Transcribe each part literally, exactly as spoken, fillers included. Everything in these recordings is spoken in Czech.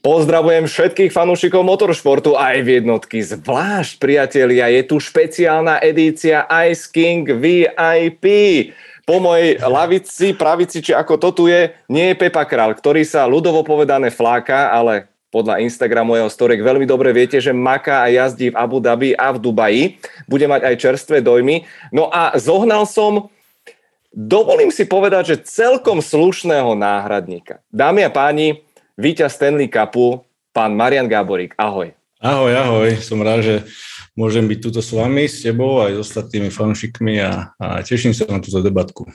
Pozdravujem všetkých fanúšikov motoršportu aj v jednotky. Zvlášť, priatelia, je tu špeciálna edícia Ice King vé í pé. Po mojej lavici, pravici, či ako to tu je, nie je Pepa Král, ktorý sa ľudovo povedané fláka, ale podľa Instagramu jeho storiek veľmi dobre viete, že maká a jazdí v Abu Dhabi a v Dubaji. Bude mať aj čerstvé dojmy. No a zohnal som... Dovolím si povedať, že celkom slušného náhradníka. Dámy a páni, víťaz Stanley Cupu, pán Marian Gáborík. Ahoj. Ahoj, ahoj. Som rád, že môžem byť tuto s vami, s tebou aj s ostatnými fanúšikmi a, a teším sa na túto debatku.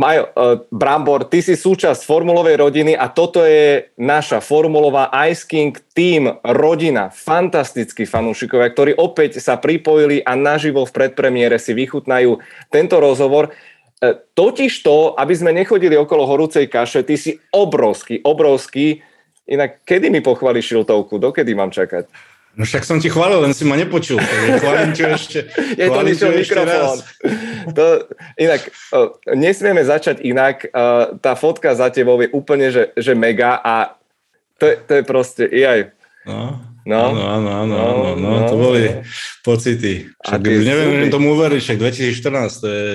Majo, uh, Brambor, ty si súčasť formulovej rodiny a toto je naša formulová Ice King Team rodina. Fantastickí fanúšikovia, ktorí opäť sa pripojili a naživo v predpremiére si vychutnajú tento rozhovor. Uh, totižto, aby sme nechodili okolo horúcej kaše, ty si obrovský, obrovský. Inak, kedy mi pochváliš šiltovku? Dokedy mám čakať? No však som ti chválil, len si ma nepočul. Chválim ti ešte, je to ničo mikrofón. To, inak, nesmieme začať inak. Tá fotka za tebou je úplne, že, že mega a to, to je proste jaj. No, no, no, no, no, no, no, to boli no. pocity. Však, neviem, že tomu uveriť, však dvetisícštrnásť, to je,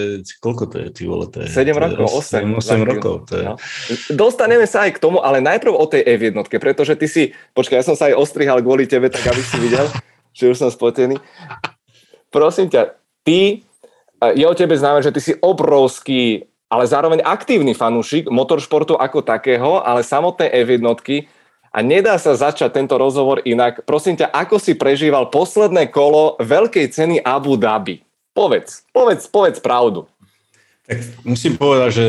koľko to je, ty vole, to je? sedem rokov, osem rokov To je. No. Dostaneme sa aj k tomu, ale najprv o tej F jeden, pretože ty si, počkaj, ja som sa aj ostrihal kvôli tebe, tak aby si videl, že už som spotený. Prosím ťa, ty, je o tebe známe, že ty si obrovský, ale zároveň aktívny fanúšik motoršportu ako takého, ale samotné F jednotky. A nedá sa začať tento rozhovor inak. Prosím ťa, ako si prežíval posledné kolo veľkej ceny Abu Dhabi? Povedz, povedz, povedz pravdu. Tak musím povedať, že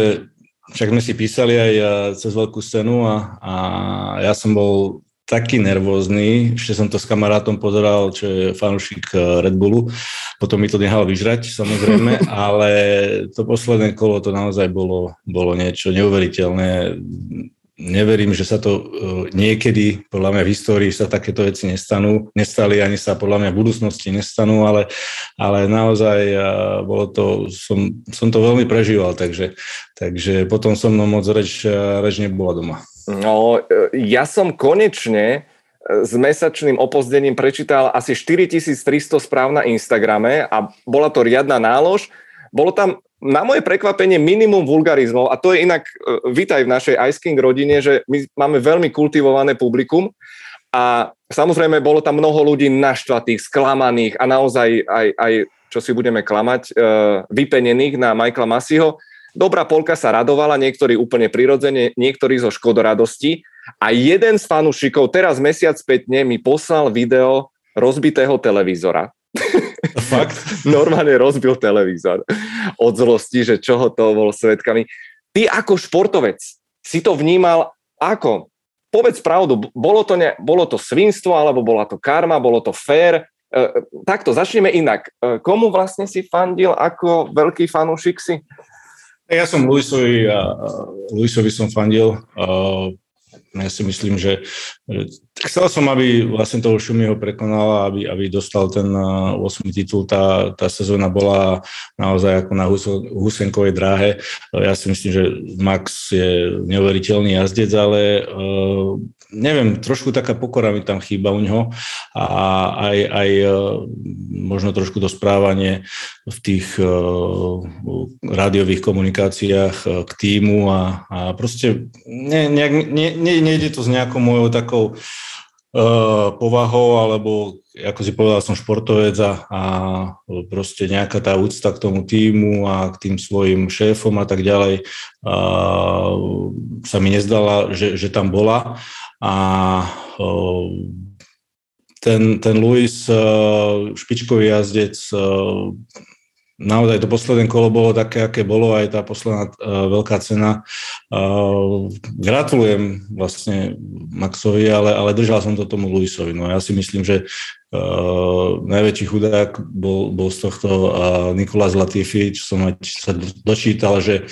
však sme si písali aj cez veľkú scénu a, a ja som bol taký nervózny, ešte som to s kamarátom pozeral, čo je fanúšik Red Bullu, potom mi to nehal vyžrať, samozrejme, ale to posledné kolo to naozaj bolo, bolo niečo neuveriteľné. Neverím, že sa to niekedy, podľa mňa v histórii sa takéto veci nestanú, nestali ani sa podľa mňa v budúcnosti nestanú, ale, ale naozaj bolo to, som, som to veľmi prežíval, takže, takže potom so mnou moc reč, reč nebola doma. No, ja som konečne s mesačným opozdením prečítal asi štyritisíctristo správ na Instagrame a bola to riadna nálož. Bolo tam na moje prekvapenie minimum vulgarizmov a to je inak, vítaj v našej Ice King rodine, že my máme veľmi kultivované publikum a samozrejme bolo tam mnoho ľudí naštvatých, sklamaných a naozaj aj, aj čo si budeme klamať, vypenených na Michaela Masiho. Dobrá polka sa radovala, niektorí úplne prirodzene, niektorí zo škodoradosti a jeden z fanúšikov teraz mesiac spätne mi poslal video rozbitého televízora. Fakt? Normálne rozbil televízor od zlosti, že čoho to bol svedkami. Ty ako športovec si to vnímal ako? Povedz pravdu, bolo to, ne, bolo to svinstvo, alebo bola to karma, bolo to fér? E, takto, začneme inak. E, komu vlastne si fandil, ako veľký fanúšik si? Ja som Lewisovi, Lewisovi som fandil, uh, ja si myslím, že chcel som, aby vlastne toho Schumachera prekonal, aby, aby dostal ten ôsmy titul. Tá, tá sezóna bola naozaj ako na husenkovej dráhe. Ja si myslím, že Max je neuveriteľný jazdec, ale uh, neviem, trošku taká pokora mi tam chýba u ňoho a aj, aj uh, možno trošku to správanie v tých uh, rádiových komunikáciách uh, k týmu a, a proste ne, nejak, ne, ne, nejde to s nejakou mojou takou uh, povahou, alebo ako si povedal, som športovec a, a proste nejaká tá úcta k tomu týmu a k tým svojim šéfom a tak ďalej uh, sa mi nezdala, že, že tam bola a uh, ten, ten Lewis, uh, špičkový jazdec, uh, naozaj to posledné kolo bolo také, aké bolo, aj tá posledná uh, veľká cena. Uh, gratulujem vlastne Maxovi, ale, ale držal som to tomu Lewisovi. No ja si myslím, že uh, najväčší chudák bol, bol z tohto uh, Nikolás Latifi, čo som aj sa dočítal, že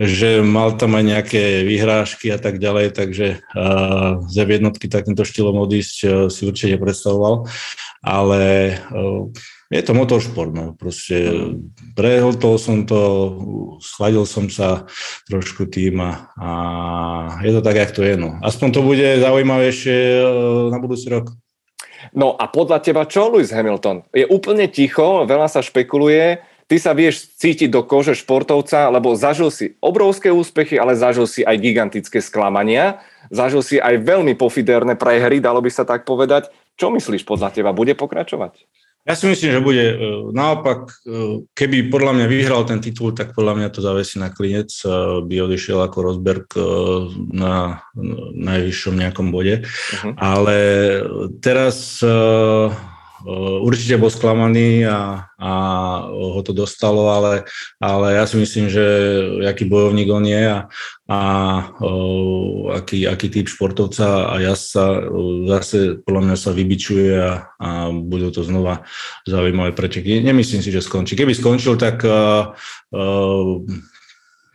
že mal tam aj nejaké vyhrážky a tak ďalej, takže ze jednotky takýmto štýlom odísť si určite predstavoval, ale je to motoršport, no proste prehltol som to, schladil som sa trošku tým a, a je to tak, jak to je, no. Aspoň to bude zaujímavejšie na budúci rok. No a podľa teba čo, Lewis Hamilton? Je úplne ticho, veľa sa špekuluje. Ty sa vieš cítiť do kože športovca, lebo zažil si obrovské úspechy, ale zažil si aj gigantické sklamania, zažil si aj veľmi pofidérne prehry, dalo by sa tak povedať. Čo myslíš, podľa teba bude pokračovať? Ja si myslím, že bude. Naopak, keby podľa mňa vyhral ten titul, tak podľa mňa to zavesí na klinec, by odišiel ako Rosberg na najvyššom nejakom bode. Uh-huh. Ale teraz... Určite bol sklamaný a, a ho to dostalo, ale, ale ja si myslím, že aký bojovník on je a, a o, aký, aký typ športovca a jazdca zase podľa mňa sa vybičuje a, a budú to znova zaujímavé preteky. Nemyslím si, že skončí. Keby skončil, tak a, a,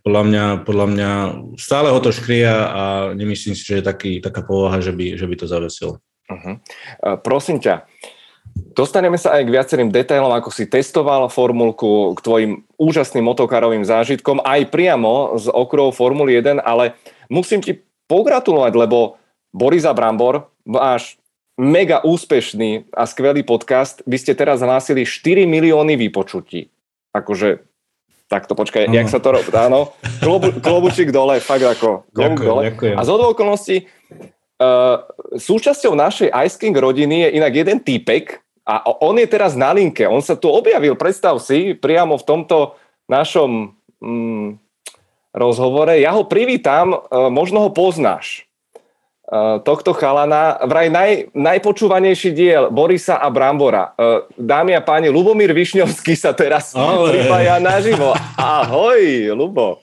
podľa, mňa, podľa mňa stále ho to škria a nemyslím si, že je taký, taká povaha, že by, že by to zavesil. Uh-huh. Uh, prosím ťa, dostaneme sa aj k viacerým detailom, ako si testoval formulku, k tvojim úžasným motokárovým zážitkom, aj priamo z okruhov Formuly jeden, ale musím ti pogratulovať, lebo Borisa Brambor, váš mega úspešný a skvelý podcast, vy ste teraz hlásili štyri milióny vypočutí. Akože, tak to počkaj, ano. Jak sa to robí, áno, Klobu, klobučík dole, fakt ako, klobúk ďakujem, dole. Ďakujem. A z okolností, uh, súčasťou našej Ice King rodiny je inak jeden týpek, a on je teraz na linke, on sa tu objavil, predstav si, priamo v tomto našom mm, rozhovore. Ja ho privítam, možno ho poznáš, tohto chalana. Vraj naj, najpočúvanejší diel Borisa a Brambora. Dámy a páni, Lubomír Višňovský sa teraz pripája naživo. Ahoj, Lubo.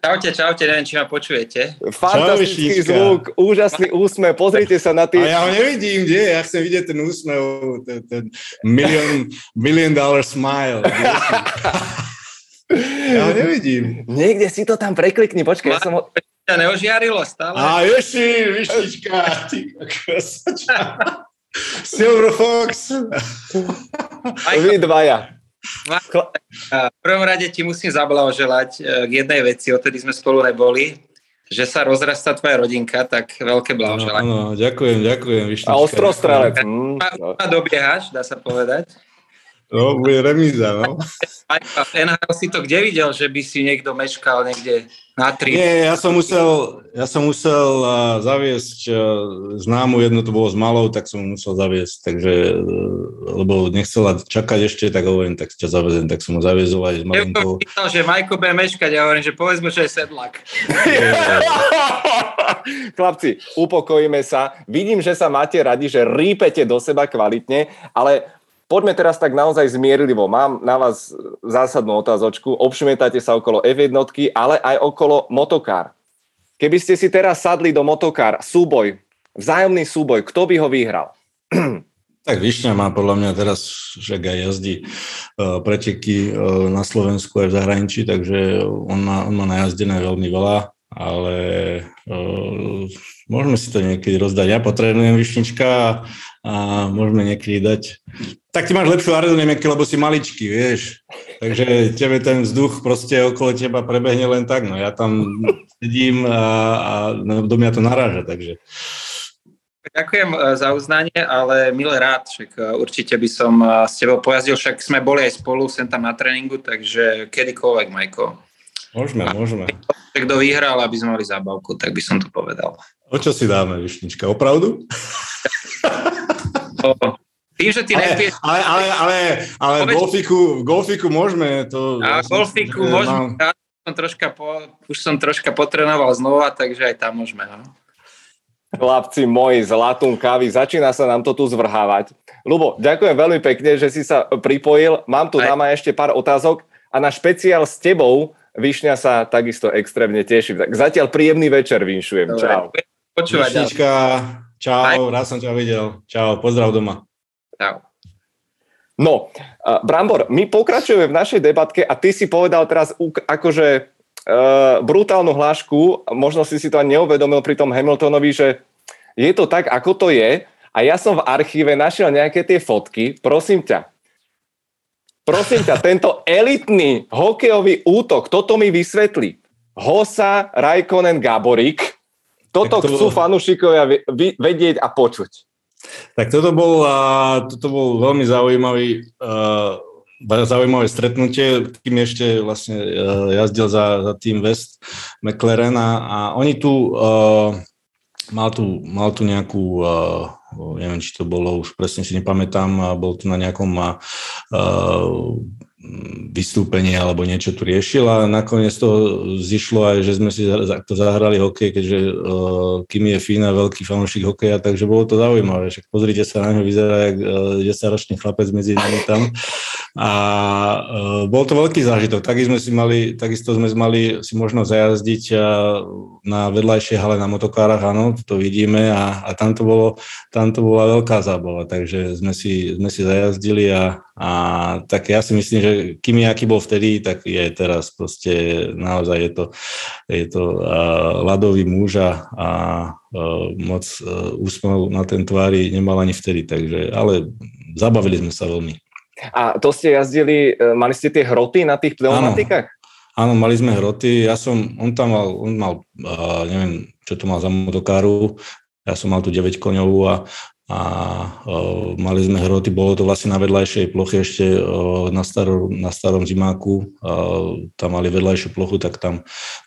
Čaute, čaute, neviem, či ma počujete. Fantastický zvuk, úžasný úsmev, pozrite sa na tie... A ja ho nevidím, kde? Ja chcem vidieť ten úsmev, ten, ten million, million dollar smile. Ja ho nevidím. Niekde si to tam preklikni, počkaj, ja som ho... Ja neožiarilo stále. A ješi, vyštička, ty kosača. Silver Fox. Vy dvaja. V prvom rade ti musím zablahoželať k jednej veci, odtedy sme spolu neboli, že sa rozrastá tvoja rodinka, tak veľké blahoželanie. No, no, ďakujem, ďakujem. Vyšnička. A ostrostrelec. Mm. A dobiehaš, dá sa povedať. No, bude remíza, no. A en há el si to kde videl, že by si niekto meškal niekde na tri? Nie, ja som musel, ja som musel zaviesť známu jednu, to bolo s malou, tak som musel zaviesť, takže, lebo nechcela čakať ešte, tak hovorím, tak ťa zavezem, tak som ho zaviezol aj s malinkou. Ja som pýtal, že Majko bude meškať, ja hovorím, že povedz mu, že je sedlak. Chlapci, upokojíme sa. Vidím, že sa máte radi, že rýpete do seba kvalitne, ale... Poďme teraz tak naozaj zmierlivo. Mám na vás zásadnú otázočku. Obšmietate sa okolo ef jednotky, ale aj okolo motokár. Keby ste si teraz sadli do motokár, súboj, vzájomný súboj, kto by ho vyhral? Tak Višňa má podľa mňa teraz, že aj jazdí preteky na Slovensku aj v zahraničí, takže on má, on má najazdené veľmi veľa. Ale uh, môžeme si to niekedy rozdať. Ja potrebujem Višnička a, a môžeme niekedy dať. Tak ty máš lepšiu aerodynamiku, lebo si maličký, vieš. Takže tebe ten vzduch proste okolo teba prebehne len tak. No ja tam sedím a, a do mňa to naráža, takže... Ďakujem za uznanie, ale milé rád, však určite by som s tebou pojazdil, však sme boli aj spolu, sem tam na tréningu, takže kedykoľvek, Majko. Môžeme, a môžeme. Kto vyhral, aby sme mali zábavku, tak by som to povedal. O čo si dáme, Višnička? Opravdu? O, tým, že ty nepieš... Ale, ale, ale, ale v golfiku, golfiku môžeme. To, a v golfiku že, môžeme. Mám... Ja som troška po, už som troška potrenoval znova, takže aj tam môžeme. No? Chlapci moji, zlatunkávi, začína sa nám to tu zvrhávať. Lubo, ďakujem veľmi pekne, že si sa pripojil. Mám tu aj dáma ešte pár otázok a na špeciál s tebou Višňa sa takisto extrémne teším. Tak zatiaľ príjemný večer vinšujem. Čau. Počúvať. Višnička, čau, rád som ťa videl. Čau, pozdrav doma. Čau. No, Brambor, my pokračujeme v našej debatke a ty si povedal teraz akože uh, brutálnu hlášku, možno si si to ani neuvedomil pri tom Hamiltonovi, že je to tak, ako to je, a ja som v archíve našiel nejaké tie fotky, prosím ťa. Prosím ťa, tento elitný hokejový útok, toto mi vysvetlí. Hossa, Raikkonen, Gáborík. Toto to... chcú fanúšikovia vedieť a počuť. Tak toto bol, toto bol veľmi zaujímavý, zaujímavé stretnutie. Tým ešte vlastne jazdil za, za tým West McLaren a oni tu... Mal tu, mal tu nejakú, uh, neviem, či to bolo, už presne si nepamätám, bol tu na nejakom uh, vystúpení alebo niečo tu riešil a nakoniec to zišlo aj, že sme si to zahrali hokej, keďže uh, Kimi je Fín a veľký fanúšik hokeja, takže bolo to zaujímavé. Však pozrite sa na ňo, vyzerá jak uh, desaťročný chlapec medzi nami tam. A uh, bol to veľký zážitok. Taký sme si mali, takisto sme mali si možno zajazdiť na vedľajšej hale na motokárach, áno, to vidíme a, a tam, to bolo, tam to bola veľká zábava, takže sme si, sme si zajazdili a, a tak ja si myslím, že Kimi, aký bol vtedy, tak je teraz proste naozaj je to, je to uh, ľadový muž a uh, moc uh, úsmev na ten tvári nemal ani vtedy, takže, ale zabavili sme sa veľmi. A to ste jazdili, mali ste tie hroty na tých pneumatikách? Áno, áno, mali sme hroty. Ja som, on tam mal, on mal uh, neviem, čo to mal za motokáru. Ja som mal tu deväť koňovú a, a uh, mali sme hroty. Bolo to vlastne na vedľajšej ploche ešte uh, na, starom, na starom zimáku. Uh, tam mali vedľajšiu plochu, tak tam,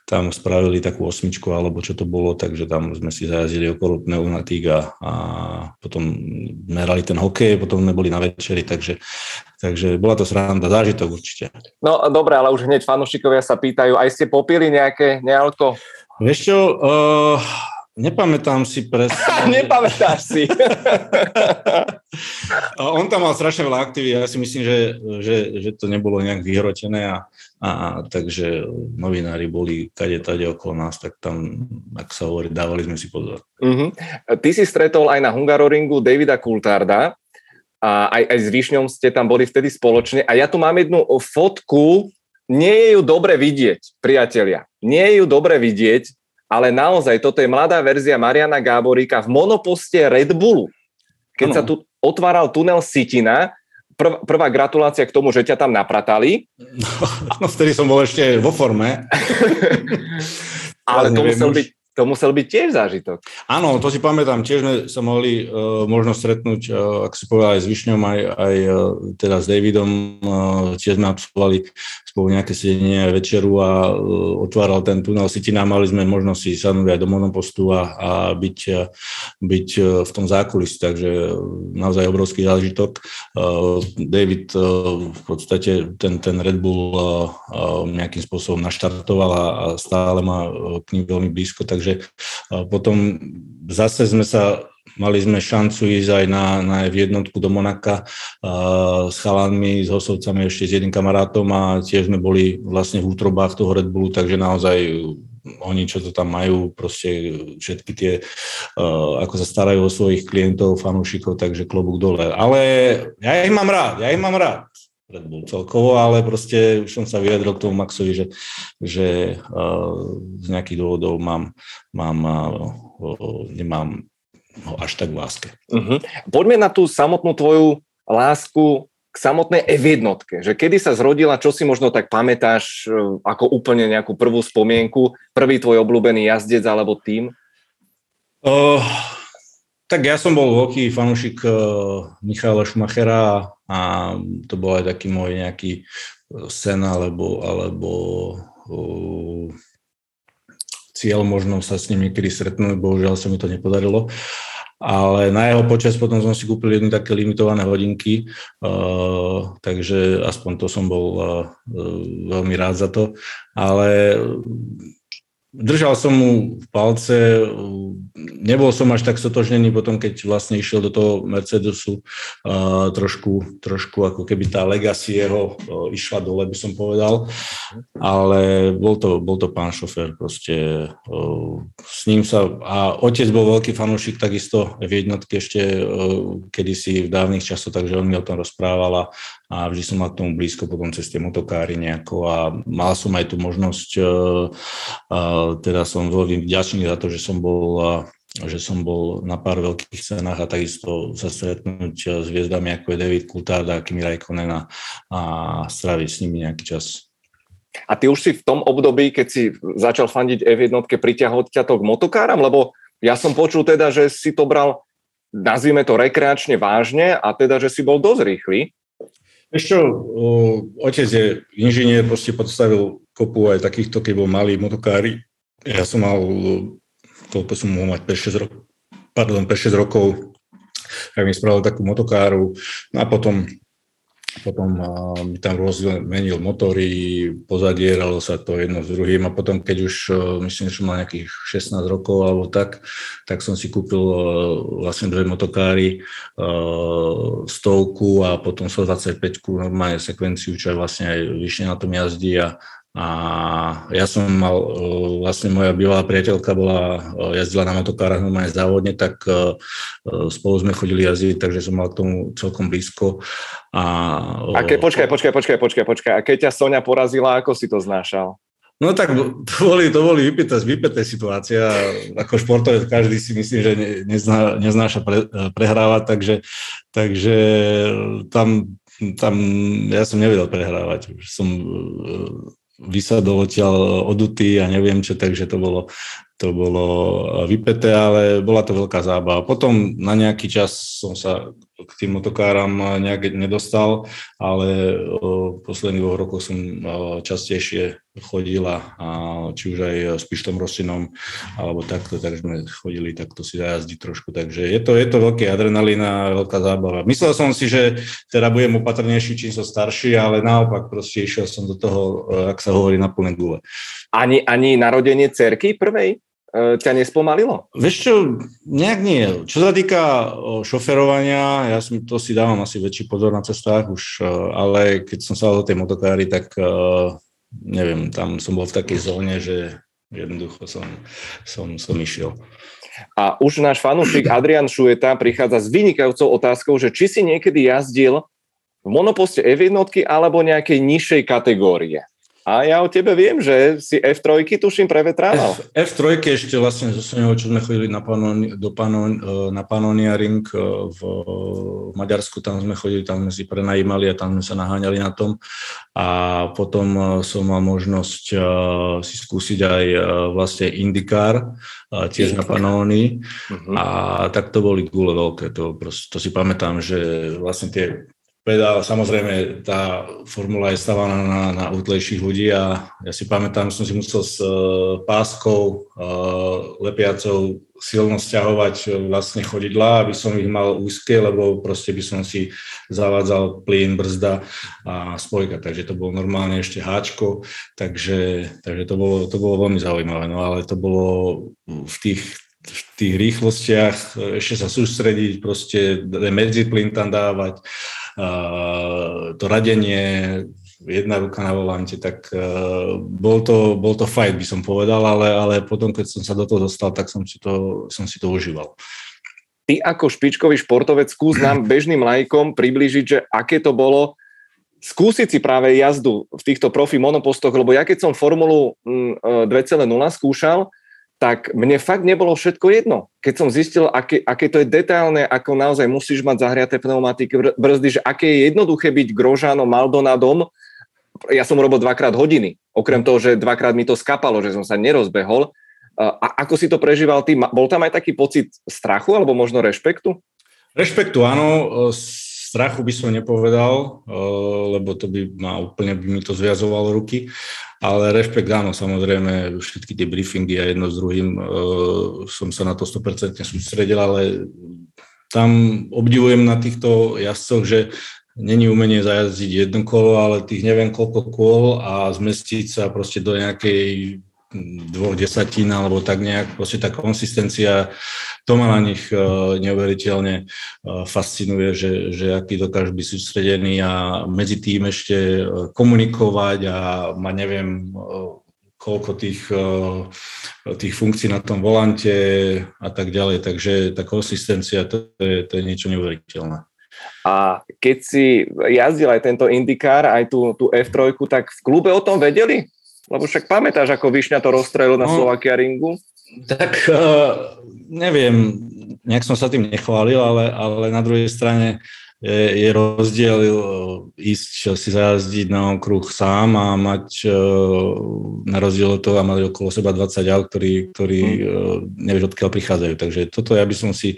tam spravili takú osmičku alebo čo to bolo, takže tam sme si zajazdili okolo pneumatík a, a potom merali ten hokej, potom sme boli na večeri, takže, takže bola to sranda, zážitok určite. No dobré, ale už hneď fanúšikovia sa pýtajú, aj ste popili nejaké nealko? Vieš čo... Uh, Nepamätám si presne. Nepamätáš si. On tam mal strašne veľa aktivít. Ja si myslím, že, že, že to nebolo nejak vyhrotené. A, a, a takže novinári boli kade, tade okolo nás, tak tam, ak sa hovorí, dávali sme si pozor. Uh-huh. Ty si stretol aj na Hungaroringu Davida Coultharda. A aj, aj s Višňom ste tam boli vtedy spoločne. A ja tu mám jednu fotku. Nie je ju dobre vidieť, priatelia. Nie je ju dobre vidieť. Ale naozaj, toto je mladá verzia Mariana Gáboríka v monoposte Red Bullu. Keď ano. Sa tu otváral tunel Sitina, prv, prvá gratulácia k tomu, že ťa tam napratali. No, vtedy som bol ešte vo forme. Ale to musel byť, to musel byť tiež zážitok. Áno, to si pamätám. Tiež sme sa mohli uh, možno stretnúť, uh, ak si povedal, aj s Višňom, aj, aj uh, teda s Davidom. Uh, tiež sme absolvovali po nejaké sedenie večeru a uh, otváral ten tunel Sitina, mali sme možnosť si sadnúť aj do monopostu a, a byť, byť uh, v tom zákulisí, takže naozaj obrovský zážitok. Uh, David uh, v podstate ten, ten Red Bull uh, uh, nejakým spôsobom naštartoval a, a stále má uh, k ním veľmi blízko, takže uh, potom zase sme sa mali sme šancu ísť aj na, na v jednotku do Monaka uh, s chalanmi, s hostovcami, ešte s jedným kamarátom a tiež sme boli vlastne v útrobách toho Red Bullu, takže naozaj oni, čo to tam majú, proste všetky tie, uh, ako sa starajú o svojich klientov, fanúšikov, takže klobúk dole. Ale ja ich mám rád, ja ich mám rád. Red Bull celkovo, ale proste už som sa vyjadril k tomu Maxovi, že, že uh, z nejakých dôvodov mám, mám uh, nemám no, až tak v láske. Uh-huh. Poďme na tú samotnú tvoju lásku k samotnej F jednotke. Že kedy sa zrodila, čo si možno tak pamätáš ako úplne nejakú prvú spomienku, prvý tvoj obľúbený jazdec alebo tím? Uh, tak ja som bol veľký fanúšik uh, Michaela Schumachera a to bol aj taký môj nejaký sen alebo... alebo uh, cieľ možno sa s ním niekedy stretnúť, bohužiaľ sa mi to nepodarilo. Ale na jeho počas potom som si kúpil jedny také limitované hodinky, uh, takže aspoň to som bol uh, veľmi rád za to. Ale držal som mu v palce, nebol som až tak stotožnený potom, keď vlastne išiel do toho Mercedesu, uh, trošku, trošku ako keby tá legacy jeho uh, išla dole, by som povedal, ale bol to, bol to pán šofér, proste uh, s ním sa, a otec bol veľký fanúšik takisto v jednotke ešte uh, kedysi v dávnych časoch, takže on mi o tom rozprával a a vždy som mal k tomu blízko potom cez tie motokári nejako a mal som aj tú možnosť, teda som veľmi vďačný za to, že som bol... že som bol na pár veľkých cenách a takisto sa stretnúť s hviezdami ako je David Coulthard a Kimi Raikkonen a, a stráviť s nimi nejaký čas. A ty už si v tom období, keď si začal fandiť F jedna, priťahol ťa to k motokáram? Lebo ja som počul teda, že si to bral, nazvime to rekreačne vážne a teda, že si bol dosť rýchly. Ešte, otec je inžinier, proste podstavil kopu aj takýchto, keď bol malý motokári. Ja som mal... koľko som mohol mať päť šesť rokov, tak mi spravil takú motokáru. No a potom, potom mi tam rôzne menil motory, pozadieralo sa to jedno s druhým a potom, keď už myslím, že mal nejakých šestnásť rokov alebo tak, tak som si kúpil vlastne dve motokáry, stovku a potom stodvadsaťpäťku, normálne sekvenciu, čo aj vlastne aj vyššie na tom jazdí a A ja som mal, vlastne moja bývalá priateľka bola, jazdila na motokárach normálne závodne, tak spolu sme chodili jazdiť, takže som mal k tomu celkom blízko. A, a ke, počkaj, počkaj, počkaj, počkaj, počkaj. A keď ťa Soňa porazila, ako si to znášal? No tak to boli, to boli vypäté, vypäté situácie a ako športovec každý si myslím, že ne, nezná, neznáša pre, prehrávať, takže, takže tam, tam ja som nevedel prehrávať. Som... vysadol odtiaľ odutý a neviem čo, takže to bolo, to bolo vypeté, ale bola to veľká zábava. Potom na nejaký čas som sa k tým motokáram nejak nedostal, ale v posledných dvoch rokoch som častejšie chodil a či už aj s Pištom Rosinom alebo takto, takže sme chodili takto si zajazdiť trošku, takže je to, je to veľký adrenalín a veľká zábava. Myslel som si, že teda budem opatrnejší, čím som starší, ale naopak proste išiel som do toho, ak sa hovorí, na plné gule. Ani, ani narodenie dcerky prvej ťa nespomalilo? Vieš čo, nejak nie. Čo sa týka šoferovania, ja som, to si dávam asi väčší pozor na cestách už, ale keď som sa do tej motokáry, tak neviem, tam som bol v takej zóne, že jednoducho som, som, som išiel. A už náš fanúšik Adrian Šujeta prichádza s vynikajúcou otázkou, že či si niekedy jazdil v monoposte F jedna alebo nejakej nižšej kategórie? A ja o tebe viem, že si F tri tuším prevetrával. F, F tri ešte vlastne zo svojho, čo sme chodili na, Panoni, do Panon, na Pannonia Ring v Maďarsku, tam sme chodili, tam sme si prenajímali a tam sme sa naháňali na tom. A potom som mal možnosť si skúsiť aj vlastne IndyCar, tiež na Pannonii. Uh-huh. A tak to boli gule veľké, to, to si pamätám, že vlastne tie... Pedál, samozrejme, tá formula je stávaná na, na útlejších ľudí a ja si pamätám, som si musel s uh, páskou uh, lepiacou silno stiahovať vlastne chodidlá, aby som ich mal úzke, lebo proste by som si zavádzal plyn, brzda a spojka, takže to bolo normálne ešte háčko, takže, takže to, bolo, to bolo veľmi zaujímavé, no ale to bolo v tých v tých rýchlostiach, ešte sa sústrediť, proste medziplyn tam dávať, uh, to radenie, jedna ruka na volante, tak uh, bol, to, bol to fight, by som povedal, ale, ale potom, keď som sa do toho dostal, tak som si to, som si to užíval. Ty ako špičkový športovec skús nám bežným laikom priblížiť, že aké to bolo skúsiť si práve jazdu v týchto profi monopostoch, lebo ja keď som Formulu dva bodka nula skúšal, tak mne fakt nebolo všetko jedno. Keď som zistil, aké, aké to je detailné, ako naozaj musíš mať zahriaté pneumatiky, brzdy, že aké je jednoduché byť Grosjeanom, Maldonadom. Ja som robil dvakrát hodiny. Okrem toho, že dvakrát mi to skapalo, že som sa nerozbehol. A ako si to prežíval ty? Bol tam aj taký pocit strachu alebo možno rešpektu? Rešpektu, áno. Strachu by som nepovedal, lebo to by ma úplne by mi to zviazovalo ruky. Ale rešpekt, áno, samozrejme, všetky tie briefingy a jedno s druhým e, som sa na to sto percent sústredil, ale tam obdivujem na týchto jazdcoch, že není umenie zajazdiť jedno kolo, ale tých neviem koľko kôl a zmestiť sa proste do nejakej dvoch desatín alebo tak nejak, proste tá konsistencia, to ma na nich e, neuveriteľne e, fascinuje, že, že aký dokážu byť sústredení a medzi tým ešte e, komunikovať a ma neviem e, koľko tých, e, tých funkcií na tom volante a tak ďalej, takže tá konsistencia, to je, to je niečo neuveriteľné. A keď si jazdil aj tento IndyCar, aj tú, tú ef tri, tak v klube o tom vedeli? Lebo však pamätáš, ako Višňa to rozstrelil na no, Slovakia Ringu? Tak uh, neviem, nejak som sa tým nechválil, ale, ale na druhej strane je, je rozdiel ísť si zajazdiť na okruh sám a mať uh, na rozdiel od toho a mať okolo seba dvadsať aut, ktorí, ktorí uh, nevieš, odkiaľ prichádzajú. Takže toto ja by som si,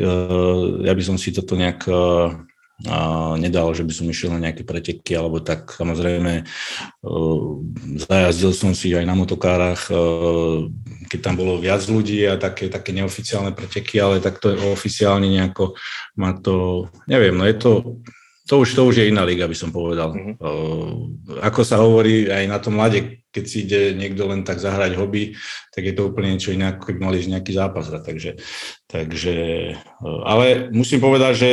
uh, ja by som si toto nejak... Uh, a nedal, že by som išiel na nejaké preteky alebo tak. Samozrejme zajazdil som si aj na motokárach, keď tam bolo viac ľudí a také, také neoficiálne preteky, ale tak to oficiálne nejako má to, neviem, no je to, to už, to už je iná liga, by som povedal. Mm-hmm. Ako sa hovorí aj na tom ľade, keď si ide niekto len tak zahrať hobby, tak je to úplne niečo iné, ako keď mali nejaký zápas. Takže, takže, ale musím povedať, že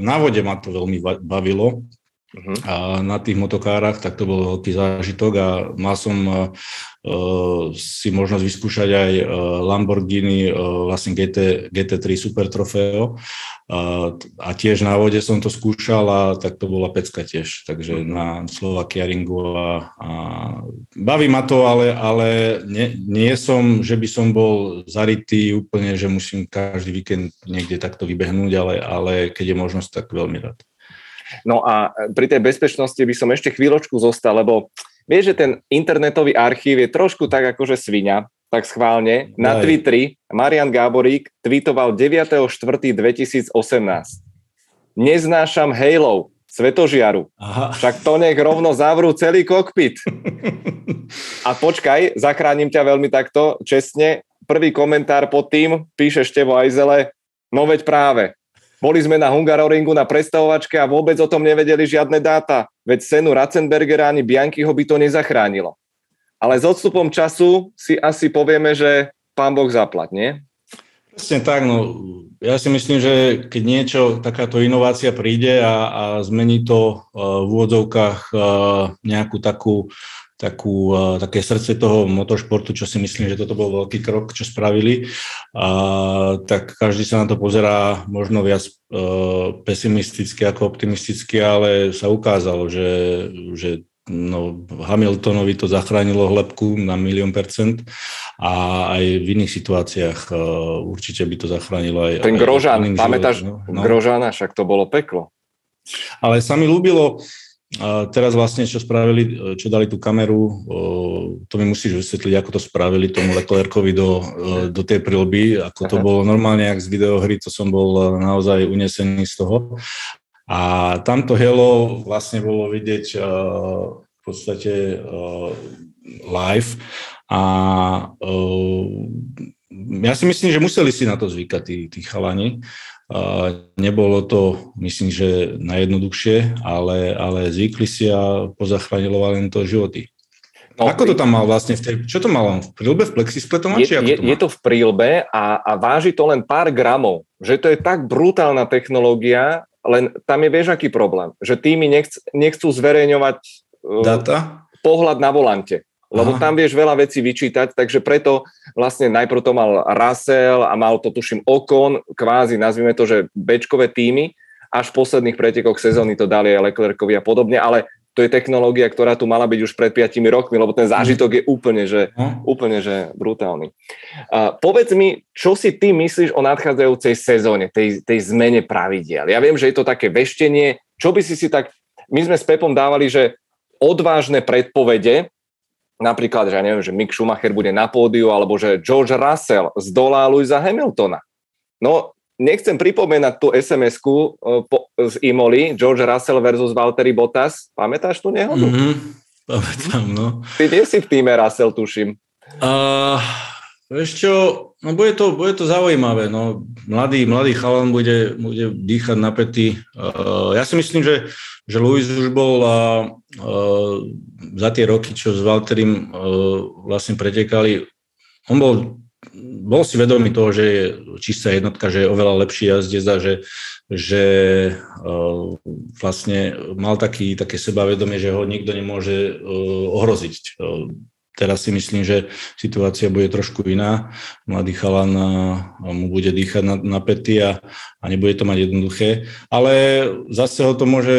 na vode ma to veľmi bavilo. Uh-huh. A na tých motokárach, tak to bol veľký zážitok a mal som uh, si možnosť vyskúšať aj Lamborghini uh, vlastne G T, G T tri Super Trofeo uh, a tiež na vode som to skúšal a tak to bola pecka tiež, takže uh-huh. na Slovakia Ringu a, a baví ma to, ale, ale nie, nie som, že by som bol zarytý úplne, že musím každý víkend niekde takto vybehnúť, ale, ale keď je možnosť, tak veľmi rád. No a pri tej bezpečnosti by som ešte chvíľočku zostal, lebo vieš, že ten internetový archív je trošku tak akože sviňa, tak schválne. Na Twitteri Marian Gáborík tweetoval deviateho štvrtého dvetisícosemnásť. Neznášam Halo, svetožiaru. Aha. Však to nech rovno zavrú celý kokpit. A počkaj, zachránim ťa veľmi takto, čestne. Prvý komentár pod tým píše Števo Ajzele, no veď práve. Boli sme na Hungaroringu na predstavovačke a vôbec o tom nevedeli žiadne dáta, veď cenu Ratzenbergera ani Bianchiho by to nezachránilo. Ale s odstupom času si asi povieme, že pán Boh zaplať, nie? Presne tak, no ja si myslím, že keď niečo, takáto inovácia príde a, a zmení to v úvodzovkách nejakú takú Takú, také srdce toho motoršportu, čo si myslím, že toto bol veľký krok, čo spravili, a, tak každý sa na to pozerá možno viac e, pesimisticky ako optimisticky, ale sa ukázalo, že, že no, Hamiltonovi to zachránilo hĺbku na milión percent a aj v iných situáciách e, určite by to zachránilo aj... Ten Grosjean, pamätáš, no, no. Grosjeana, však to bolo peklo. Ale sa mi ľúbilo... A teraz vlastne, čo spravili, čo dali tú kameru, o, to mi musíš vysvetliť, ako to spravili tomu Leclercovi do, do tej prilby, ako to bolo normálne, jak z videohry, to som bol naozaj unesený z toho. A tamto Halo vlastne bolo vidieť uh, v podstate uh, live a uh, ja si myslím, že museli si na to zvykať tí, tí chalani. Nebolo to, myslím, že najjednoduchšie, ale, ale zvykli si a pozachránilo len to životy. No, ako to tam mal vlastne? V tej, čo to mal on? V príľbe? V plexispletom? Je, je, je to v príľbe a, a váži to len pár gramov. Že to je tak brutálna technológia, len tam je vieš aký problém. Že týmy nechc, nechcú zverejňovať data? Pohľad na volante. Lebo aha. Tam vieš veľa vecí vyčítať, takže preto vlastne najprv to mal Russell a mal to tuším Ocon, kvázi nazvime to, že bečkové týmy, až v posledných pretekoch sezóny to dali aj Leclercovi a podobne, ale to je technológia, ktorá tu mala byť už pred piatimi rokmi, lebo ten zážitok je úplne, že, úplne, že brutálny. Uh, povedz mi, čo si ty myslíš o nadchádzajúcej sezóne, tej, tej zmene pravidiel? Ja viem, že je to také veštenie, čo by si si tak... My sme s Pepom dávali, že odvážne predpovede, napríklad, že ja neviem, že Mick Schumacher bude na pódiu, alebo že George Russell zdolá Lewisa Hamiltona. No, nechcem pripomenať tú es em esku po, z Imoli, George Russell versus Valtteri Bottas. Pamätáš tú nehodu? Mm-hmm. Pamätám, no. Ty nie si v týme Russell, tuším. Uh, vieš čo, no bude to, bude to zaujímavé. No, mladý, mladý chalan bude, bude dýchať napätý. Uh, ja si myslím, že že Lewis už bol a, a, za tie roky, čo s Valtterim vlastne pretekali, on bol, bol si vedomý toho, že je čistá jednotka, že je oveľa lepší jazdec a že, že a, vlastne mal taký, také sebavedomie, že ho nikto nemôže a, ohroziť. teraz si myslím, že situácia bude trošku iná. Mladý chalan mu bude dýchať na, na pety a, a nebude to mať jednoduché. Ale zase ho to môže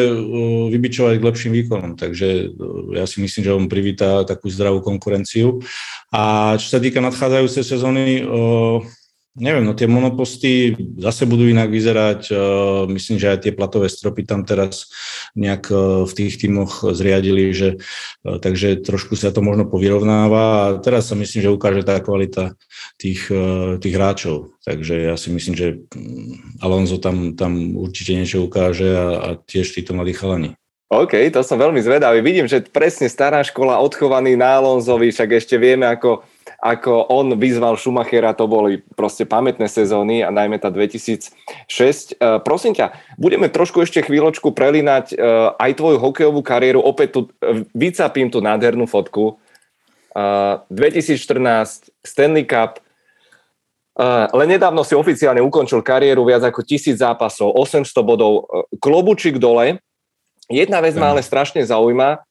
vybičovať k lepším výkonom. Takže ja si myslím, že on privíta takú zdravú konkurenciu. A čo sa týka nadchádzajúcej sezóny, neviem, no tie monoposty zase budú inak vyzerať. Myslím, že aj tie platové stropy tam teraz nejak v tých tímoch zriadili, že, takže trošku sa to možno povyrovnáva a teraz sa myslím, že ukáže tá kvalita tých, tých hráčov. Takže ja si myslím, že Alonso tam, tam určite niečo ukáže a, a tiež títo mladí chalani. OK, to som veľmi zvedavý. Vidím, že presne stará škola, odchovaný na Alonsovi, však ešte vieme, ako, ako on vyzval Schumachera, to boli proste pamätné sezóny a najmä tá dvetisícšesť. Uh, prosím ťa, budeme trošku ešte chvíľočku prelinať uh, aj tvoju hokejovú kariéru. Opäť tu uh, vycapím tú nádhernú fotku. Uh, dvetisícštrnásť, Stanley Cup. Uh, len nedávno si oficiálne ukončil kariéru, viac ako tisíc zápasov, osemsto bodov, uh, klobučík dole. Jedna vec ma ale strašne zaujíma.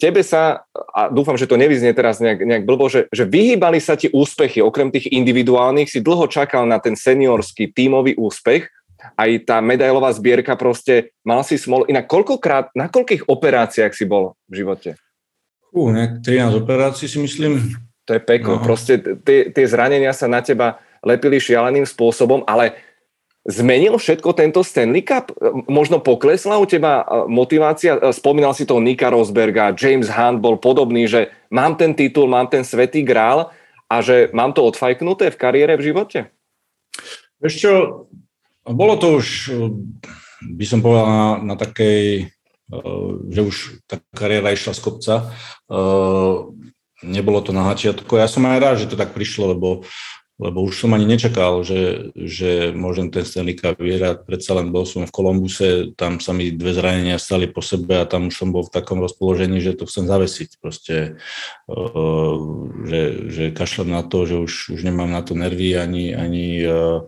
Tebe sa, a dúfam, že to nevyznie teraz nejak, nejak blbo, že, že vyhýbali sa ti úspechy, okrem tých individuálnych, si dlho čakal na ten seniorský tímový úspech, aj tá medailová zbierka, proste mal si smolu. Inak koľkokrát, na koľkých operáciách si bol v živote? Fú, nejak trinásť operácií si myslím. To je peko, no. Proste tie, tie zranenia sa na teba lepili šialeným spôsobom, ale... Zmenil všetko tento Stanley Cup? Možno poklesla u teba motivácia? Spomínal si toho Nika Rosberga, James Hunt bol podobný, že mám ten titul, mám ten svätý grál a že mám to odfajknuté v kariére, v živote? Vieš čo, bolo to už, by som povedal, na, na takej, že už tá kariéra išla z kopca. Nebolo to na hačiatko. Ja som aj rád, že to tak prišlo, lebo lebo už som ani nečakal, že, že môžem ten Stanley Cup vyhrať. Predsa len bol som v Kolumbuse, tam sa mi dve zranenia stali po sebe a tam už som bol v takom rozpoložení, že to chcem zavesiť. Proste, uh, že, že kašlem na to, že už, už nemám na to nervy, ani, ani uh,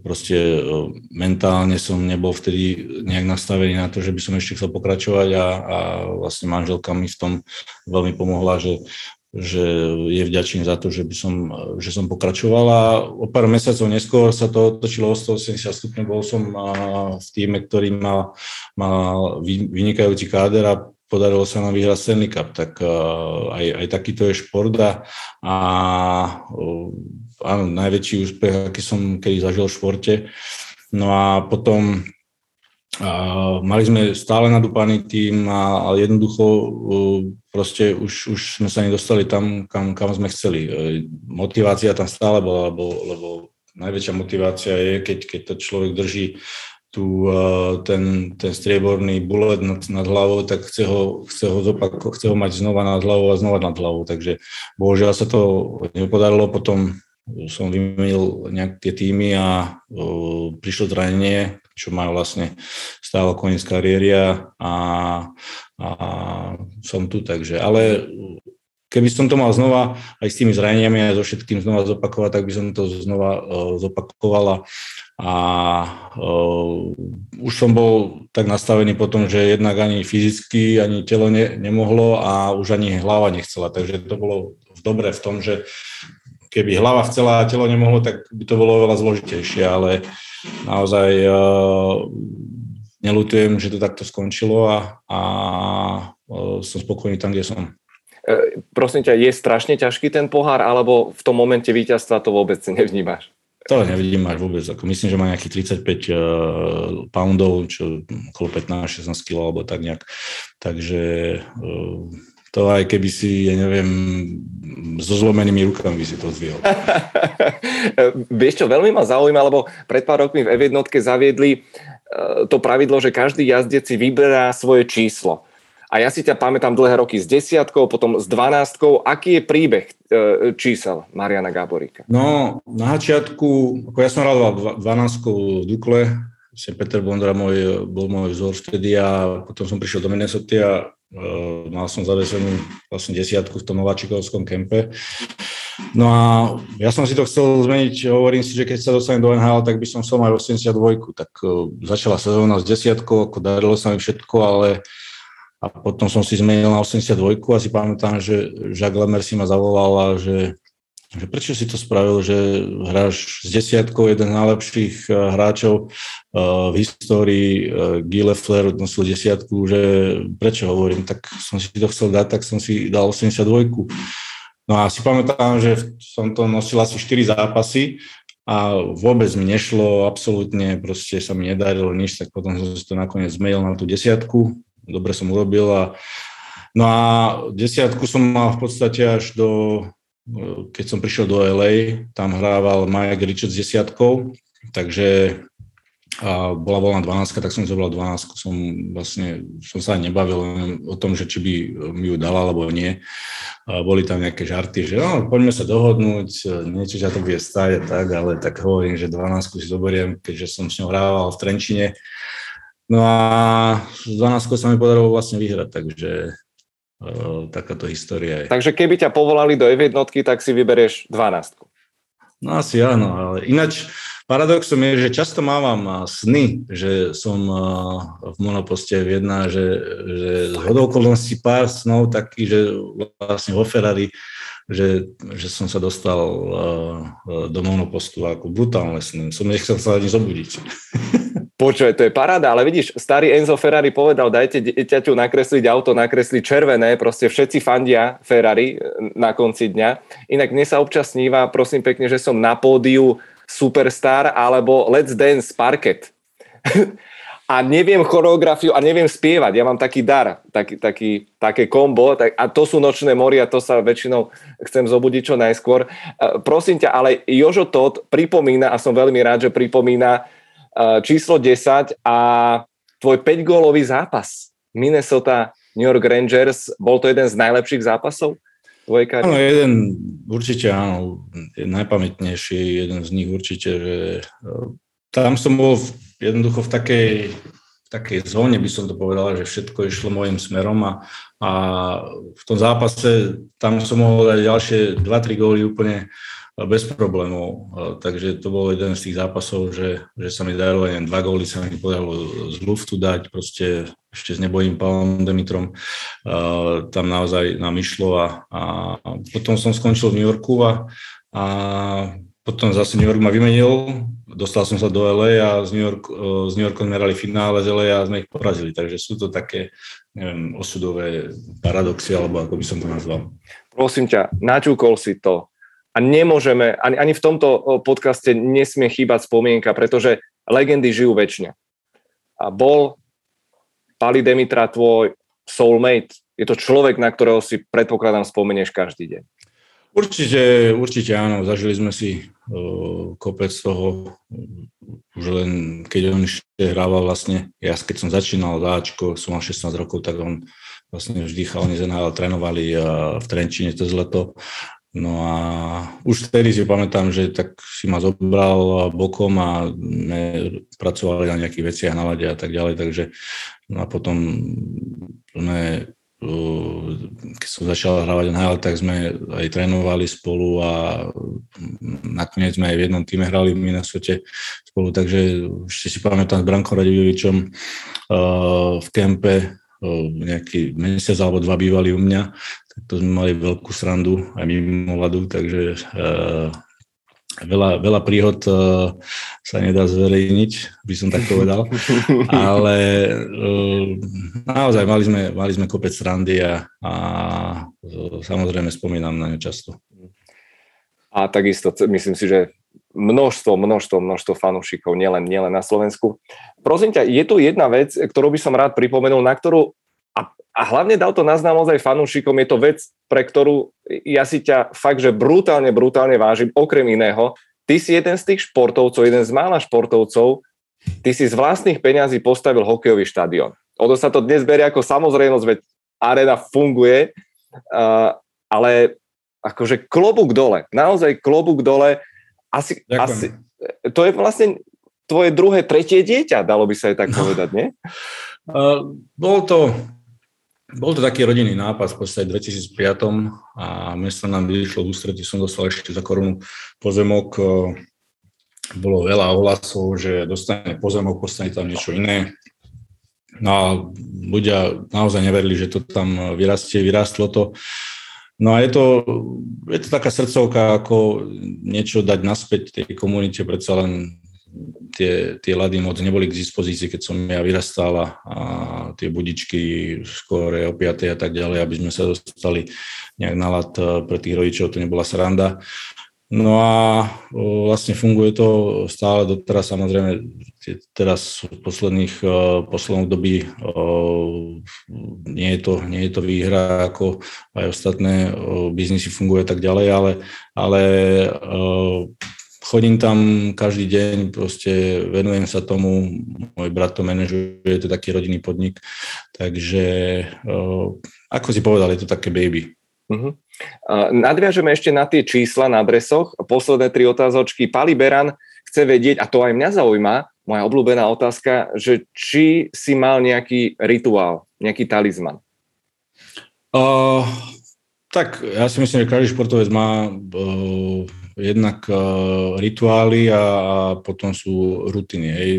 proste uh, mentálne som nebol vtedy nejak nastavený na to, že by som ešte chcel pokračovať a, a vlastne manželka mi v tom veľmi pomohla, že že je vďačný za to, že by som, že som pokračoval a o pár mesiacov neskôr sa to otočilo o stoosemdesiat stupňov, bol som v týme, ktorý mal, mal vynikajúci káder a podarilo sa nám vyhrať Stanley Cup, tak aj, aj takýto je šport a, a áno, najväčší úspech, aký som kedy zažil v športe. No a potom Uh, mali sme stále nadúpaný tým a, a jednoducho uh, proste už, už sme sa nedostali tam, kam, kam sme chceli. Uh, motivácia tam stále bola, lebo, lebo najväčšia motivácia je, keď, keď to človek drží tú, uh, ten, ten strieborný bulet nad, nad hlavou, tak chce ho, chce ho, zopako, chce ho mať znova nad hlavou a znova nad hlavou. Takže bohužiaľ sa to nepodarilo, potom som vymenil nejaké týmy a uh, prišlo zranenie, čo má vlastne stále koniec kariéry a, a som tu, takže. Ale keby som to mal znova, aj s tými zraneniami, aj so všetkým znova zopakovať, tak by som to znova uh, zopakovala. A uh, už som bol tak nastavený potom, že jednak ani fyzicky, ani telo ne, nemohlo a už ani hlava nechcela, takže to bolo dobre v tom, že keby hlava chcela a telo nemohlo, tak by to bolo oveľa zložitejšie, ale naozaj uh, neľutujem, že to takto skončilo a, a uh, som spokojný tam, kde som. E, prosím ťa, je strašne ťažký ten pohár, alebo v tom momente víťazstva to vôbec nevnímaš? To nevnímaš vôbec. Ako myslím, že má nejakých tridsaťpäť uh, poundov, čo okolo pätnásť šestnásť kg alebo tak nejak. Takže... Uh, To aj keby si, ja neviem, so zlomenými rukami by si to zvihol. Vieš čo, veľmi ma zaujíma, lebo pred pár rokmi v é vé jednotke zaviedli to pravidlo, že každý jazdec si vyberá svoje číslo. A ja si ťa pamätám dlhé roky s desiatkou, potom s dvanástkou. Aký je príbeh čísel Mariana Gáboríka? No, na začiatku, ako ja som hral dvanástkou v Dukle, Peter Bondra môj, bol môj vzor vtedy a potom som prišiel do Minnesota a Uh, mal som zavesenú vlastne desiatku v tom nováčikovskom kempe. No a ja som si to chcel zmeniť, hovorím si, že keď sa dostanem do en há el, tak by som chcel mať osemdesiatdva, tak uh, začala sezóna s desiatkou, ako darilo sa mi všetko, ale A potom som si zmenil na osemdesiatdva a si pamätám, že Jacques Lemaire si ma zavolal a že, že prečo si to spravil, že hráš s desiatkou, jeden z najlepších hráčov v histórii, Guy Lafleur nosil desiatku, že prečo hovorím, tak som si to chcel dať, tak som si dal osemdesiatdva. No a si pamätám, že som to nosil asi štyri zápasy a vôbec mi nešlo, absolútne proste sa mi nedarilo nič, tak potom som si to nakoniec zmenil na tú desiatku. Dobre som urobil. A, no a desiatku som mal v podstate až do, keď som prišiel do el ej, tam hrával Mike Richards s desiatkou, takže a bola voľná dvanástka, tak som zobral dvanástku, som vlastne, som sa aj nebavil o tom, že či by mi ju dala alebo nie. A boli tam nejaké žarty, že no, poďme sa dohodnúť, niečo ťa to bude stáť, tak, ale tak hovorím, že dvanástku si zoberiem, keďže som s ňou hrával v Trenčine. No a z dvanástkou sa mi podarilo vlastne vyhrať, takže e, takáto história je. Takže keby ťa povolali do deväť jednotky, tak si vyberieš dvanástku. No asi áno, ale ináč paradoxom je, že často mávam sny, že som v monoposte v jedna, že, že hodou okolností pár snov taký, že vlastne vo Ferrari, že, že som sa dostal do monopostu ako brutálne sny. Som nechcel sa ani zobudiť. Počuj, to je paráda, ale vidíš, starý Enzo Ferrari povedal, dajte dieťaťu nakresliť auto, nakresli červené, proste všetci fandia Ferrari na konci dňa. Inak mne sa občas sníva, prosím pekne, že som na pódiu Superstar alebo Let's Dance Parket. A neviem choreografiu a neviem spievať, ja mám taký dar, taký, taký, také kombo, tak, a to sú nočné moria, to sa väčšinou chcem zobudiť čo najskôr. Prosím ťa, ale Jožo Tóth pripomína, a som veľmi rád, že pripomína, číslo desať a tvoj päťgólový zápas Minnesota New York Rangers, bol to jeden z najlepších zápasov tvojej kariéry? Áno, jeden určite, áno, najpamätnejší, jeden z nich určite, že tam som bol v, jednoducho v takej, v takej zóne, by som to povedal, že všetko išlo môjim smerom a, a v tom zápase tam som mohol dať ďalšie dva tri góly úplne bez problémov, takže to bol jeden z tých zápasov, že, že sa mi darilo len dva góly, sa mi podarilo z luftu dať, proste ešte s nebojím Pavelom Demitrom, uh, tam naozaj nám išlo a, a potom som skončil v New Yorku a, a potom zase New York ma vymenil, dostal som sa do el ej a z New York, uh, z New Yorkom merali finále z el ej a sme ich porazili, takže sú to také, neviem, osudové paradoxy, alebo ako by som to nazval. Prosím ťa, načúkol si to. A nemôžeme, ani, ani v tomto podcaste nesmie chýbať spomienka, pretože legendy žijú večne. A bol Pali Demitra tvoj soulmate? Je to človek, na ktorého si, predpokladám, spomenieš každý deň. Určite, určite áno. Zažili sme si uh, kopec toho, už len keď on ešte hrával vlastne, ja keď som začínal dáčko, som mal šestnásť rokov, tak on vlastne vždy chalne zenáhal, trénovali uh, v Trenčine cez leto. No a už vtedy si pamätám, že tak si ma zobral bokom a pracovali na nejakých veciach na lade a tak ďalej, takže no a potom sme, keď som začal hrávať na hale, tak sme aj trénovali spolu a nakoniec sme aj v jednom týme hrali v Minnesote spolu, takže ešte si pamätám s Brankom Radivovičom v kempe, nejaký mesiac alebo dva bývali u mňa, tak to sme mali veľkú srandu aj mimo ľadu, takže uh, veľa, veľa príhod uh, sa nedá zverejniť, by som tak povedal, ale uh, naozaj mali sme, mali sme kopec srandy a, a uh, samozrejme spomínam na ňu často. A takisto myslím si, že Množstvo, množstvo, množstvo fanúšikov, nielen, nielen na Slovensku. Prosím ťa, je tu jedna vec, ktorú by som rád pripomenul, na ktorú, a, a hlavne dal to naznámosť aj fanúšikom, je to vec, pre ktorú ja si ťa fakt, že brutálne, brutálne vážim, okrem iného. Ty si jeden z tých športovcov, jeden z mála športovcov, ty si z vlastných peňazí postavil hokejový štadión. Ono sa to dnes berie ako samozrejmosť, veď arena funguje, uh, ale akože klobúk dole, naozaj klobúk dole. Asi, asi, to je vlastne tvoje druhé, tretie dieťa, dalo by sa aj tak povedať, nie? Uh, bol, to, bol to taký rodinný nápad, v podstate v dvetisícpäť a mesto nám vyšlo v ústretí, som dostal ešte za korunu pozemok, bolo veľa ohlasov, že dostane pozemok, postane tam niečo iné. No a ľudia naozaj neverili, že to tam vyrastie, vyrástlo to. No a je to, je to taká srdcovka, ako niečo dať naspäť tej komunite, predsa len tie, tie lady moc neboli k dispozícii, keď som ja vyrastal a tie budičky skore o piatej a tak ďalej, aby sme sa dostali nejak na lad pre tých rodičov, to nebola sranda. No a vlastne funguje to stále doteraz, samozrejme teraz v posledných, posledných doby nie je to, nie je to výhra, ako aj ostatné biznisy funguje tak ďalej, ale, ale chodím tam každý deň, proste venujem sa tomu, môj brat to manažuje, je to taký rodinný podnik, takže ako si povedal, je to také baby. Uh-huh. Nadviažeme ešte na tie čísla na dresoch. Posledné tri otázočky. Pali Beran chce vedieť, a to aj mňa zaujíma, moja obľúbená otázka, že či si mal nejaký rituál, nejaký talizman? Uh, tak ja si myslím, že každý športovec má uh, jednak uh, rituály a, a potom sú rutiny. Hej.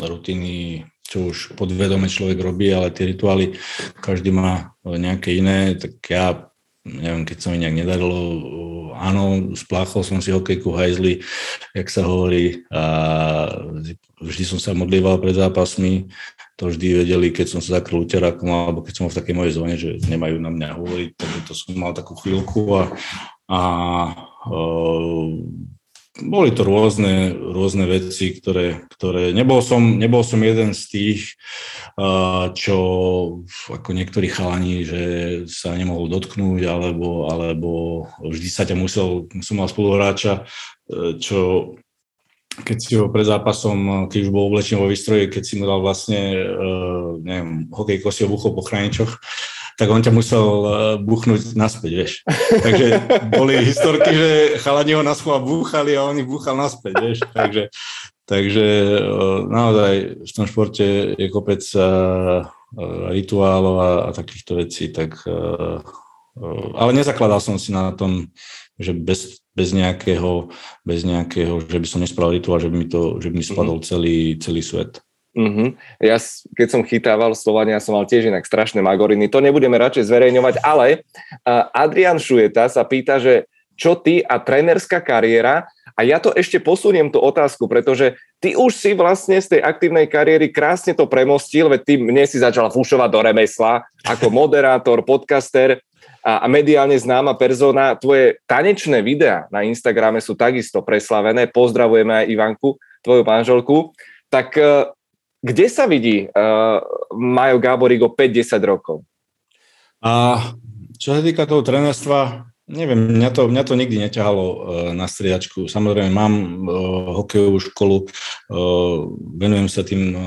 Rutiny, čo už podvedome človek robí, ale tie rituály každý má nejaké iné, tak ja neviem, keď sa mi nejak nedarilo, áno, spláchol som si hokejku hajzli, jak sa hovorí, a vždy som sa modlíval pred zápasmi, to vždy vedeli, keď som sa zakryl uterákom, alebo keď som v takej mojej zóne, že nemajú na mňa hovoriť, takže to som mal takú chvíľku a, a o, boli to rôzne, rôzne veci, ktoré, ktoré nebol som, nebol som jeden z tých, čo ako niektorí chalani, že sa nemohol dotknúť, alebo, alebo vždy sa ťa musel, som mal spoluhráča, čo keď si ho pred zápasom, keď už bol oblečený vo výstroji, keď si mu dal vlastne, neviem, hokejko si ho buchol po chráničoch, tak on ťa musel búchnuť naspäť, vieš. Takže boli historky, že chalani ho na schvál búchali a on ich búchal naspäť, vieš. Takže, takže naozaj v tom športe je kopec rituálov a, a takýchto vecí, tak, ale nezakladal som si na tom, že bez, bez, nejakého, bez nejakého, že by som nespravil rituál, že by mi, to, že by mi spadol celý, celý svet. Uh-huh. Ja, keď som chytával Slovania, som mal tiež inak strašné magoriny. To nebudeme radšej zverejňovať, ale Adrian Šujeta sa pýta, že čo ty a trenerská kariéra, a ja to ešte posuniem tú otázku, pretože ty už si vlastne z tej aktívnej kariéry krásne to premostil, veď ty mne si začal fušovať do remesla ako moderátor, podcaster a mediálne známa persona. Tvoje tanečné videá na Instagrame sú takisto preslavené. Pozdravujeme aj Ivanku, tvoju manželku. Tak kde sa vidí uh, Majo Gáborík o päť desať rokov? A čo sa týka toho trénerstva, neviem, mňa to, mňa to nikdy neťahalo uh, na striedačku. Samozrejme, mám uh, hokejovú školu, uh, venujem sa tým uh,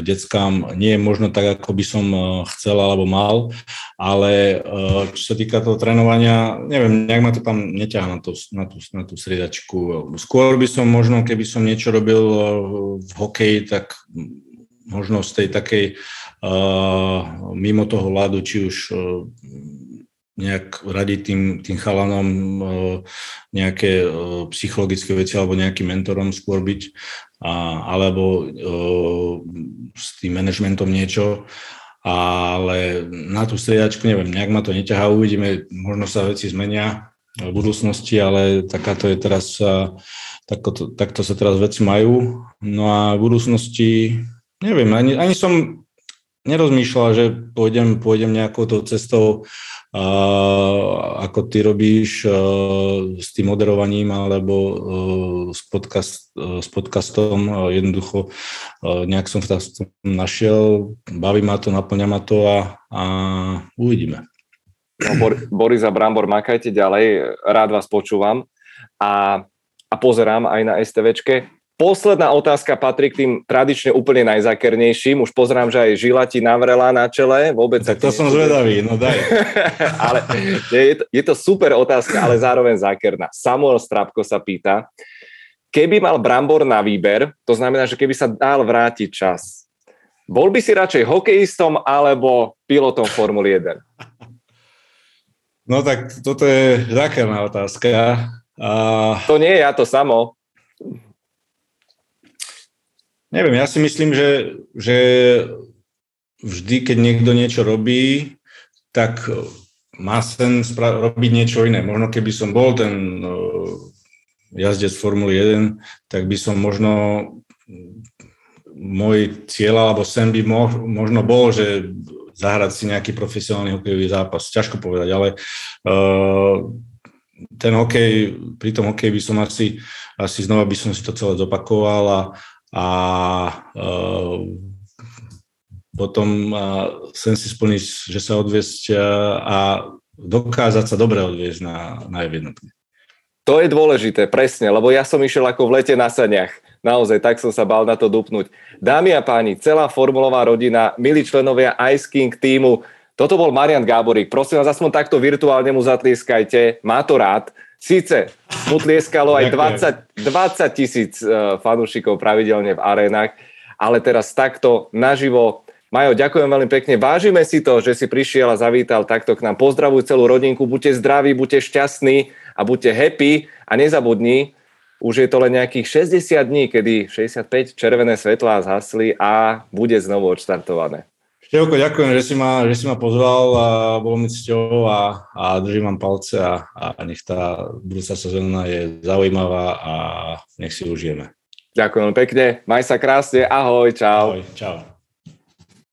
deckám. Nie je možno tak, ako by som uh, chcel alebo mal, ale uh, čo sa týka toho trénovania, neviem, nejak ma to tam neťahá na, to, na, tú, na tú striedačku. Skôr by som možno, keby som niečo robil uh, v hokeji, tak možno z tej takej uh, mimo toho ľadu, či už uh, nejak radiť tým, tým chalanom nejaké psychologické veci alebo nejakým mentorom skôr byť, a, alebo s tým manažmentom niečo, ale na tú striedačku neviem, nejak ma to neťahá, uvidíme, možno sa veci zmenia v budúcnosti, ale takáto je teraz, takto, takto sa teraz veci majú. No a v budúcnosti neviem, ani, ani som nerozmýšľal, že pôjdem, pôjdem nejakou tou cestou, uh, ako ty robíš uh, s tým moderovaním alebo uh, s, podcast, uh, s podcastom. Uh, jednoducho uh, nejak som v tom našiel, baví ma to, naplňa ma to a, a uvidíme. No, Bor- Boris a Brambor, makajte ďalej, rád vás počúvam a, a pozerám aj na STVčke. Posledná otázka patrí k tým tradične úplne najzákernejším. Už pozerám, že aj žila ti navrela na čele. Vôbec tak to som zvedavý, no daj. Ale je to, je to super otázka, ale zároveň zákerná. Samuel Strapko sa pýta, keby mal Brambor na výber, to znamená, že keby sa dal vrátiť čas, bol by si radšej hokejistom alebo pilotom Formuly jeden? No tak toto je zákerná otázka. A... To nie je ja to samo. Neviem, ja si myslím, že, že vždy, keď niekto niečo robí, tak má sen spra- robiť niečo iné. Možno keby som bol ten uh, jazdec Formuly jeden, tak by som možno môj cieľ alebo sen by mo- možno bol, že zahrať si nejaký profesionálny hokejový zápas. Ťažko povedať, ale uh, ten hokej, pri tom hokeji by som asi, asi znova by som si to celé zopakoval a, a uh, potom sem si splniť, že sa odviesť a dokázať sa dobre odviesť na, na jednotke. To je dôležité, presne, lebo ja som išiel ako v lete na saniach. Naozaj, tak som sa bál na to dupnúť. Dámy a páni, celá formulová rodina, milí členovia Ice King týmu, toto bol Marian Gáborík. Prosím vás, aspoň takto virtuálne mu zatlieskajte, má to rád. Sice mu tlieskalo aj dvadsať tisíc fanúšikov pravidelne v arénach, ale teraz takto naživo. Majo, ďakujem veľmi pekne. Vážime si to, že si prišiel a zavítal takto k nám. Pozdravuj celú rodinku, buďte zdraví, buďte šťastní a buďte happy. A nezabudni, už je to len nejakých šesťdesiat dní, kedy šesťdesiatpäť červené svetlá zhasli a bude znovu odštartované. Števko, ďakujem, že si ma, že si ma pozval a bol mi cťou a, a držím vám palce a, a nech tá budúca sezóna je zaujímavá a nech si užijeme. Ďakujem pekne, maj sa krásne, ahoj, čau. Ahoj, čau.